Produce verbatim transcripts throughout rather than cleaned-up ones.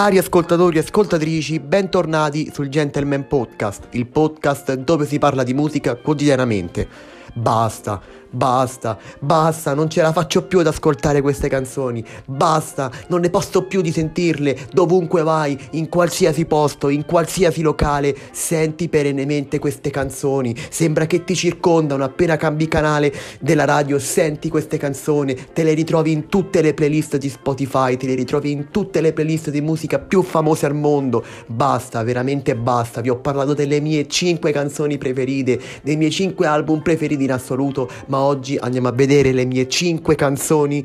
Cari ascoltatori e ascoltatrici, bentornati sul Gentleman Podcast, il podcast dove si parla di musica quotidianamente. Basta, basta, basta, non ce la faccio più ad ascoltare queste canzoni, basta, non ne posso più di sentirle, dovunque vai, in qualsiasi posto, in qualsiasi locale, senti perennemente queste canzoni, sembra che ti circondano, appena cambi canale della radio senti queste canzoni, te le ritrovi in tutte le playlist di Spotify, te le ritrovi in tutte le playlist di musica più famose al mondo, basta, veramente basta, vi ho parlato delle mie cinque canzoni preferite, dei miei cinque album preferiti in assoluto, ma oggi andiamo a vedere le mie cinque canzoni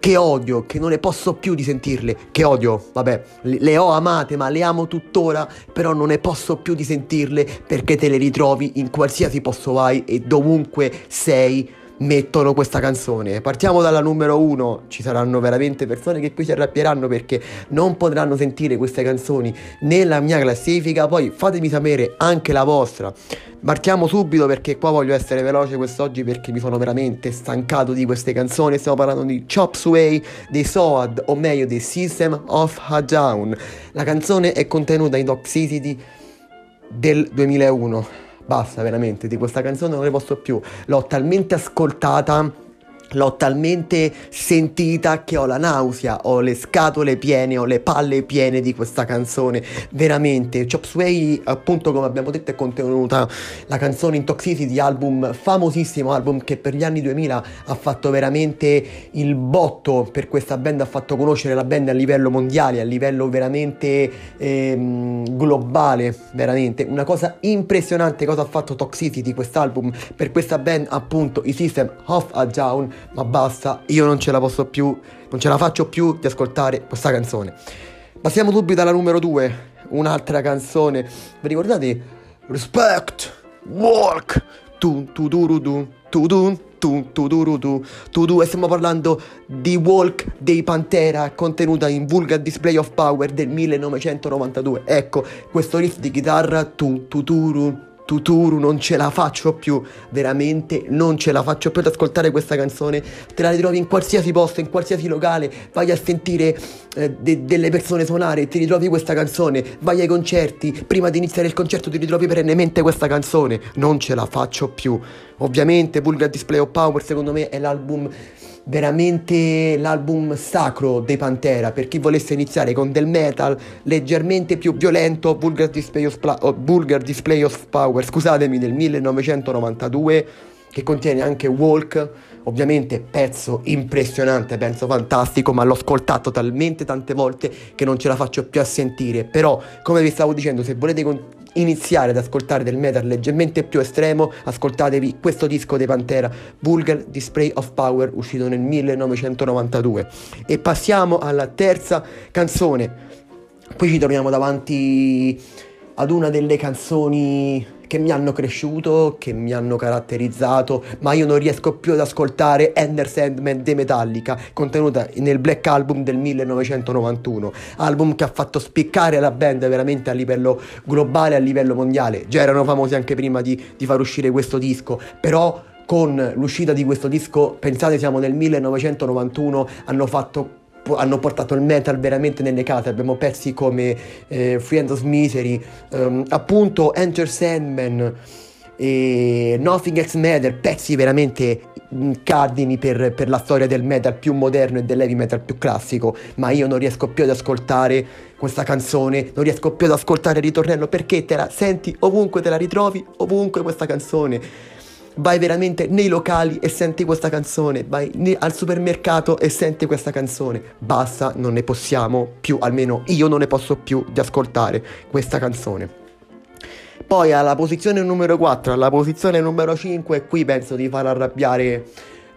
che odio, che non ne posso più di sentirle, che odio, vabbè, le, le ho amate ma le amo tuttora, però non ne posso più di sentirle perché te le ritrovi in qualsiasi posto vai e dovunque sei mettono questa canzone. Partiamo dalla numero uno, ci saranno veramente persone che qui si arrabbieranno perché non potranno sentire queste canzoni nella mia classifica, poi fatemi sapere anche la vostra. Partiamo subito perché qua voglio essere veloce quest'oggi perché mi sono veramente stancato di queste canzoni. Stiamo parlando di Chop Suey dei Soad, o meglio dei System of a Down. La canzone è contenuta in Toxicity del duemilauno. Basta veramente, di questa canzone non ne posso più, l'ho talmente ascoltata, l'ho talmente sentita che ho la nausea, ho le scatole piene, ho le palle piene di questa canzone, veramente. Chop Suey, appunto, come abbiamo detto, è contenuta la canzone in Toxicity, album famosissimo, album che per gli anni duemila ha fatto veramente il botto per questa band, ha fatto conoscere la band a livello mondiale, a livello veramente ehm, globale, veramente una cosa impressionante cosa ha fatto Toxicity, quest'album, per questa band, appunto, i System of a Down. Ma basta, io non ce la posso più, non ce la faccio più di ascoltare questa canzone. Passiamo subito alla numero due, un'altra canzone. Vi ricordate? Respect, Walk, tu tu duru du, tu du, tu tu duru du, tu du. E stiamo parlando di Walk dei Pantera, contenuta in Vulgar Display of Power del millenovecentonovantadue. Ecco, questo riff di chitarra, tu tu duru tuturu, non ce la faccio più, veramente non ce la faccio più ad ascoltare questa canzone, te la ritrovi in qualsiasi posto, in qualsiasi locale, vai a sentire eh, de- delle persone suonare, ti ritrovi questa canzone, vai ai concerti, prima di iniziare il concerto ti ritrovi perennemente questa canzone, non ce la faccio più. Ovviamente Vulgar Display of Power secondo me è l'album, veramente l'album sacro dei Pantera, per chi volesse iniziare con del metal leggermente più violento. Vulgar Display of, Pla- Vulgar Display of Power, scusatemi, del millenovecentonovantadue, che contiene anche Walk, ovviamente pezzo impressionante, penso fantastico, ma l'ho ascoltato talmente tante volte che non ce la faccio più a sentire. Però, come vi stavo dicendo, se volete con- iniziare ad ascoltare del metal leggermente più estremo, ascoltatevi questo disco dei Pantera, Vulgar Display of Power, uscito nel millenovecentonovantadue. E passiamo alla terza canzone. Qui ci torniamo davanti ad una delle canzoni che mi hanno cresciuto, che mi hanno caratterizzato, ma io non riesco più ad ascoltare Enter Sandman dei Metallica, contenuta nel Black Album del millenovecentonovantuno, album che ha fatto spiccare la band veramente a livello globale, a livello mondiale. Già erano famosi anche prima di, di far uscire questo disco, però con l'uscita di questo disco, pensate, siamo nel millenovecentonovantuno, hanno fatto hanno portato il metal veramente nelle case. Abbiamo pezzi come eh, Friends of Misery, ehm, appunto Enter Sandman e Nothing Else Matter, pezzi veramente cardini per, per la storia del metal più moderno e dell'heavy metal più classico. Ma io non riesco più ad ascoltare questa canzone, non riesco più ad ascoltare il ritornello perché te la senti ovunque, te la ritrovi ovunque questa canzone. Vai veramente nei locali e senti questa canzone, vai ne- al supermercato e senti questa canzone. Basta, non ne possiamo più, almeno io non ne posso più di ascoltare questa canzone. Poi alla posizione numero quattro, alla posizione numero cinque, qui penso di far arrabbiare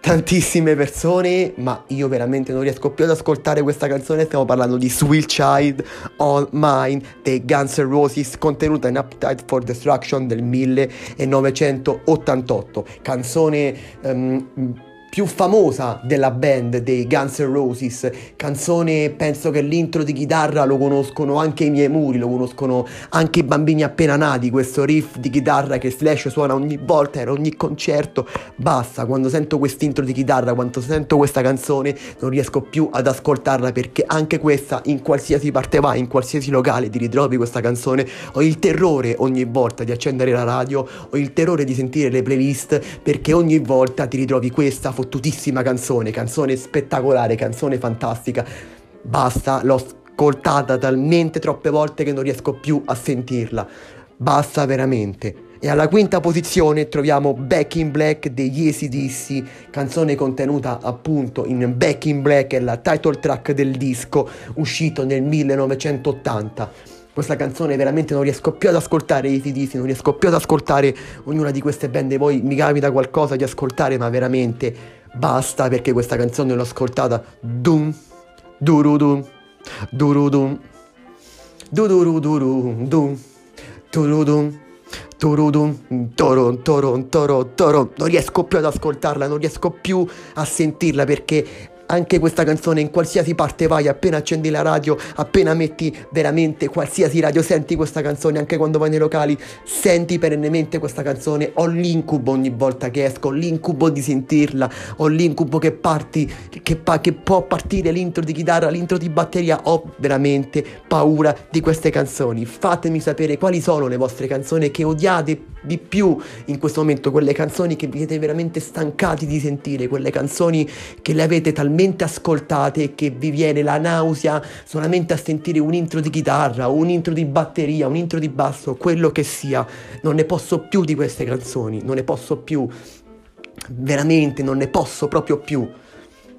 tantissime persone, ma io veramente non riesco più ad ascoltare questa canzone. Stiamo parlando di Sweet Child O' Mine dei Guns N' Roses, contenuta in Appetite for Destruction del millenovecentottantotto, canzone um, più famosa della band dei Guns N' Roses, canzone, penso che l'intro di chitarra lo conoscono anche i miei muri, lo conoscono anche i bambini appena nati, questo riff di chitarra che Slash suona ogni volta, era ogni concerto. Basta, quando sento quest'intro di chitarra, quando sento questa canzone non riesco più ad ascoltarla, perché anche questa, in qualsiasi parte vai, in qualsiasi locale ti ritrovi questa canzone, ho il terrore ogni volta di accendere la radio, ho il terrore di sentire le playlist, perché ogni volta ti ritrovi questa fottutissima canzone, canzone spettacolare, canzone fantastica. Basta, l'ho ascoltata talmente troppe volte che non riesco più a sentirla, basta veramente. E alla quinta posizione troviamo Back in Black degli A C D C, canzone contenuta appunto in Back in Black, è la title track del disco uscito nel millenovecentottanta. Questa canzone veramente non riesco più ad ascoltare A C D C, non riesco più ad ascoltare ognuna di queste band, poi mi capita qualcosa di ascoltare, ma veramente basta, perché questa canzone l'ho ascoltata dum, durudum, durudum, durudum, dum, durudum. Torudum, toron, toron, toron, toron. Non riesco più ad ascoltarla, non riesco più a sentirla, perché anche questa canzone in qualsiasi parte vai, appena accendi la radio, appena metti veramente qualsiasi radio, senti questa canzone, anche quando vai nei locali, senti perennemente questa canzone. Ho l'incubo ogni volta che esco, ho l'incubo di sentirla, ho l'incubo che parti, che, pa- che può partire l'intro di chitarra, l'intro di batteria, ho veramente paura di queste canzoni. Fatemi sapere quali sono le vostre canzoni che odiate di più in questo momento, quelle canzoni che vi siete veramente stancati di sentire, quelle canzoni che le avete talmente ascoltate che vi viene la nausea solamente a sentire un intro di chitarra, un intro di batteria, un intro di basso, quello che sia. Non ne posso più di queste canzoni, non ne posso più, veramente non ne posso proprio più.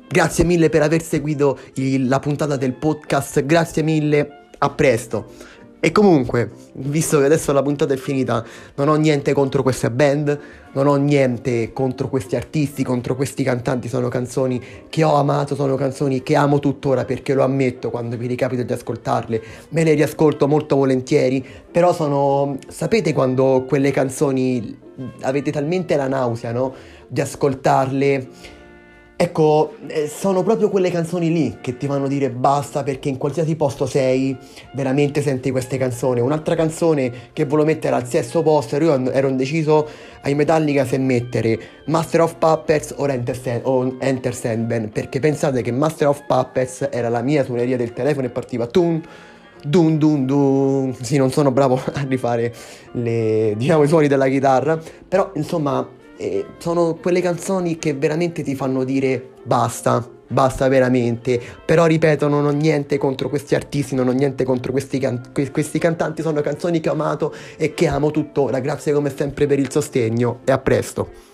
Grazie mille per aver seguito il, la puntata del podcast, grazie mille, a presto. E comunque, visto che adesso la puntata è finita, non ho niente contro queste band, non ho niente contro questi artisti, contro questi cantanti, sono canzoni che ho amato, sono canzoni che amo tuttora, perché lo ammetto, quando mi ricapita di ascoltarle me le riascolto molto volentieri, però sono, sapete quando quelle canzoni avete talmente la nausea, no? Di ascoltarle. Ecco, sono proprio quelle canzoni lì che ti fanno dire basta, perché in qualsiasi posto sei, veramente senti queste canzoni. Un'altra canzone che volevo mettere al sesto posto, io ero indeciso ai Metallica se mettere Master of Puppets o Enter Sandman, perché pensate che Master of Puppets era la mia suoneria del telefono e partiva tun, dun dun dun. Sì, non sono bravo a rifare le, diciamo, i suoni della chitarra, però insomma... Eh, sono quelle canzoni che veramente ti fanno dire basta, basta veramente. Però ripeto, non ho niente contro questi artisti, non ho niente contro questi, can- questi cantanti, sono canzoni che ho amato e che amo tuttora. Grazie come sempre per il sostegno e a presto.